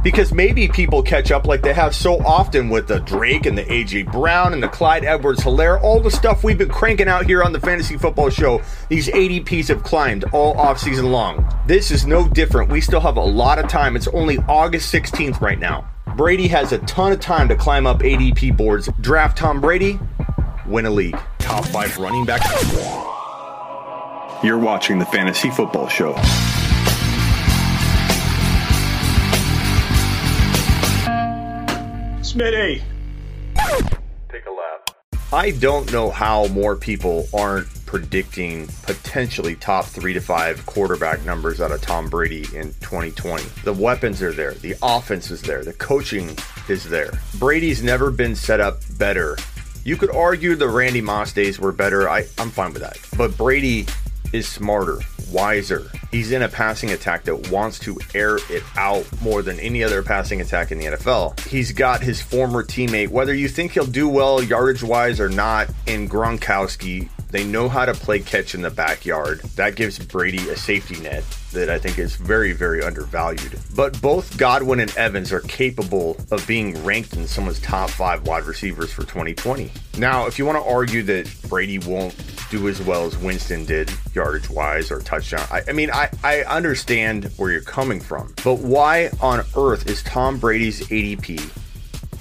Because maybe people catch up like they have so often with the Drake and the A.J. Brown and the Clyde Edwards-Helaire, all the stuff we've been cranking out here on the Fantasy Football Show. These ADPs have climbed all offseason long. This is no different. We still have a lot of time. It's only August 16th right now. Brady has a ton of time to climb up ADP boards. Draft Tom Brady, win a league. Top 5 running back. You're watching the Fantasy Football Show. Smitty, take a lap. I don't know how more people aren't predicting potentially top 3 to 5 quarterback numbers out of Tom Brady in 2020. The weapons are there. The offense is there. The coaching is there. Brady's never been set up better. You could argue the Randy Moss days were better. I'm fine with that. But Brady is smarter, wiser. He's in a passing attack that wants to air it out more than any other passing attack in the NFL. He's got his former teammate, whether you think he'll do well yardage-wise or not, in Gronkowski. They know how to play catch in the backyard. That gives Brady a safety net that I think is very, very undervalued. But both Godwin and Evans are capable of being ranked in someone's top 5 wide receivers for 2020. Now, if you want to argue that Brady won't do as well as Winston did yardage-wise or touchdown, I mean, I understand where you're coming from. But why on earth is Tom Brady's ADP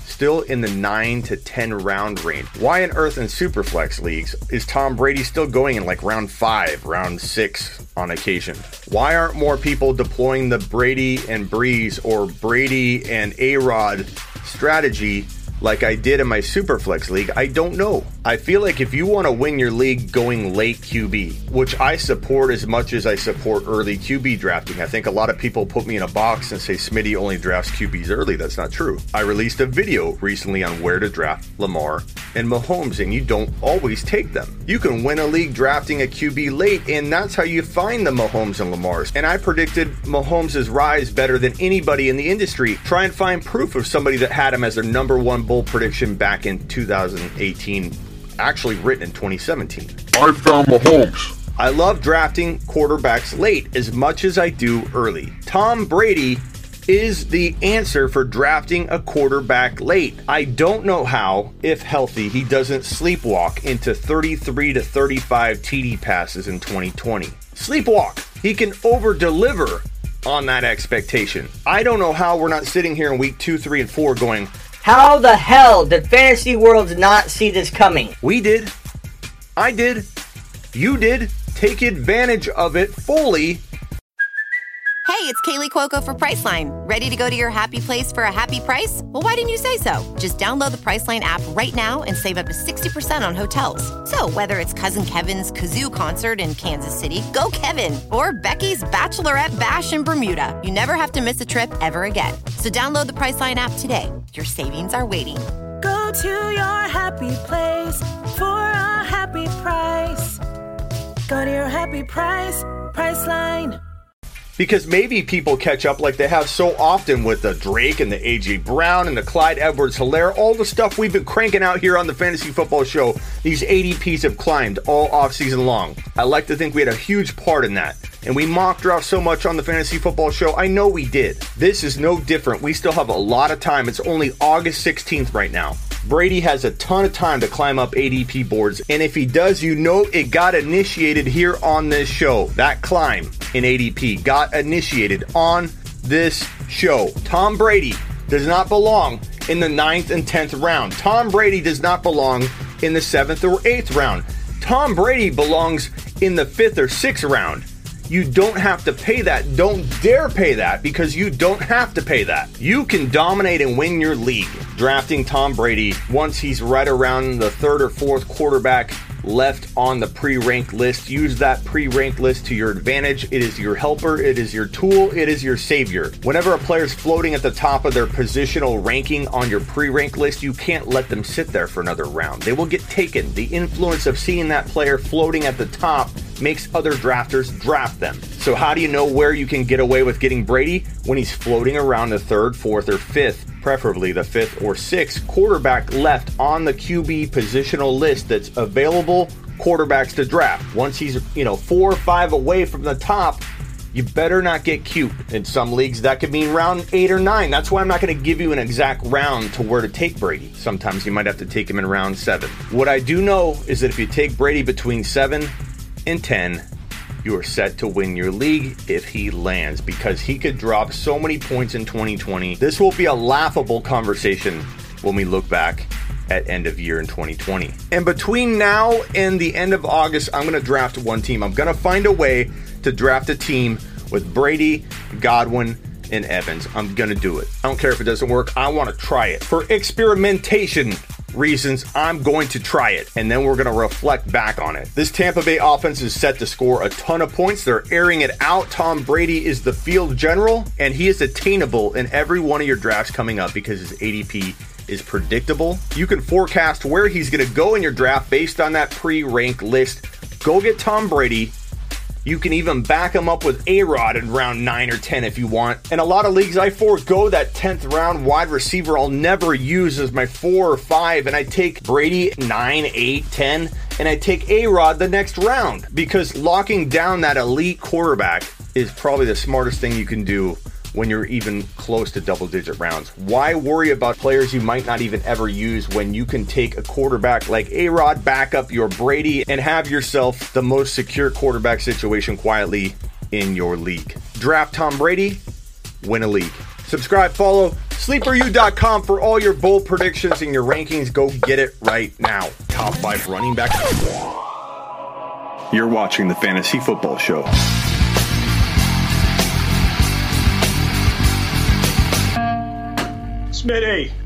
still in the 9 to 10 round range? Why on earth in Superflex leagues is Tom Brady still going in like round 5, round 6 on occasion? Why aren't more people deploying the Brady and Breeze or Brady and A-Rod strategy like I did in my Superflex league? I don't know. I feel like if you want to win your league going late QB, which I support as much as I support early QB drafting. I think a lot of people put me in a box and say, Smitty only drafts QBs early. That's not true. I released a video recently on where to draft Lamar and Mahomes, and you don't always take them. You can win a league drafting a QB late, and that's how you find the Mahomes and Lamars. And I predicted Mahomes' rise better than anybody in the industry. Try and find proof of somebody that had him as their number one bowl prediction back in 2018, actually written in 2017. I found Mahomes. I love drafting quarterbacks late as much as I do early. Tom Brady is the answer for drafting a quarterback late. I don't know how, if healthy, he doesn't sleepwalk into 33 to 35 TD passes in 2020. Sleepwalk. He can over-deliver on that expectation. I don't know how we're not sitting here in week 2, 3, and 4 going, how the hell did fantasy worlds not see this coming? We did. I did. You did. Take advantage of it fully. Hey, it's Kaylee Cuoco for Priceline. Ready to go to your happy place for a happy price? Well, why didn't you say so? Just download the Priceline app right now and save up to 60% on hotels. So whether it's Cousin Kevin's Kazoo Concert in Kansas City, go Kevin, or Becky's Bachelorette Bash in Bermuda, you never have to miss a trip ever again. So download the Priceline app today. Your savings are waiting. Go to your happy place for a happy price. Go to your happy price, Priceline. Because maybe people catch up like they have so often with the Drake and the A.J. Brown and the Clyde Edwards-Helaire, all the stuff we've been cranking out here on the Fantasy Football Show. These ADPs have climbed all offseason long. I like to think we had a huge part in that. And we mock draft so much on the Fantasy Football Show. I know we did. This is no different. We still have a lot of time. It's only August 16th right now. Brady has a ton of time to climb up ADP boards, and if he does, you know it got initiated here on this show. That climb in ADP got initiated on this show. Tom Brady does not belong in the 9th and 10th round. Tom Brady does not belong in the 7th or 8th round. Tom Brady belongs in the 5th or 6th round. You don't have to pay that. Don't dare pay that, because you don't have to pay that. You can dominate and win your league drafting Tom Brady once he's right around the 3rd or 4th quarterback left on the pre-ranked list. Use that pre-ranked list to your advantage. It is your helper. It is your tool. It is your savior. Whenever a player's floating at the top of their positional ranking on your pre-ranked list, you can't let them sit there for another round. They will get taken. The influence of seeing that player floating at the top makes other drafters draft them. So how do you know where you can get away with getting Brady? When he's floating around the 3rd, 4th, or 5th, preferably the 5th or 6th quarterback left on the QB positional list that's available quarterbacks to draft. Once he's 4 or 5 away from the top, You better not get cute. In some leagues, that could mean round 8 or 9. That's why I'm not going to give you an exact round to where to take Brady. Sometimes you might have to take him in round 7. What I do know is that if you take Brady between 7 and 10, you are set to win your league if he lands, because he could drop so many points in 2020. This will be a laughable conversation when we look back at end of year in 2020. And between now and the end of August, I'm going to draft one team. I'm going to find a way to draft a team with Brady, Godwin, and Evans. I'm going to do it. I don't care if it doesn't work. I want to try it. For experimentation reasons, I'm going to try it, and then we're going to reflect back on it. This Tampa Bay offense is set to score a ton of points. They're airing it out. Tom Brady is the field general, and he is attainable in every one of your drafts coming up because his ADP is predictable. You can forecast where he's going to go in your draft based on that pre-ranked list. Go get Tom Brady. You can even back him up with A-Rod in round 9 or 10 if you want. In a lot of leagues, I forego that 10th round wide receiver I'll never use as my 4 or 5, and I take Brady 9, 8, 10, and I take A-Rod the next round, because locking down that elite quarterback is probably the smartest thing you can do when you're even close to double-digit rounds. Why worry about players you might not even ever use when you can take a quarterback like A-Rod, back up your Brady, and have yourself the most secure quarterback situation quietly in your league? Draft Tom Brady, win a league. Subscribe, follow SleeperU.com for all your bold predictions and your rankings. Go get it right now. Top 5 running back. You're watching the Fantasy Football Show. Smitty.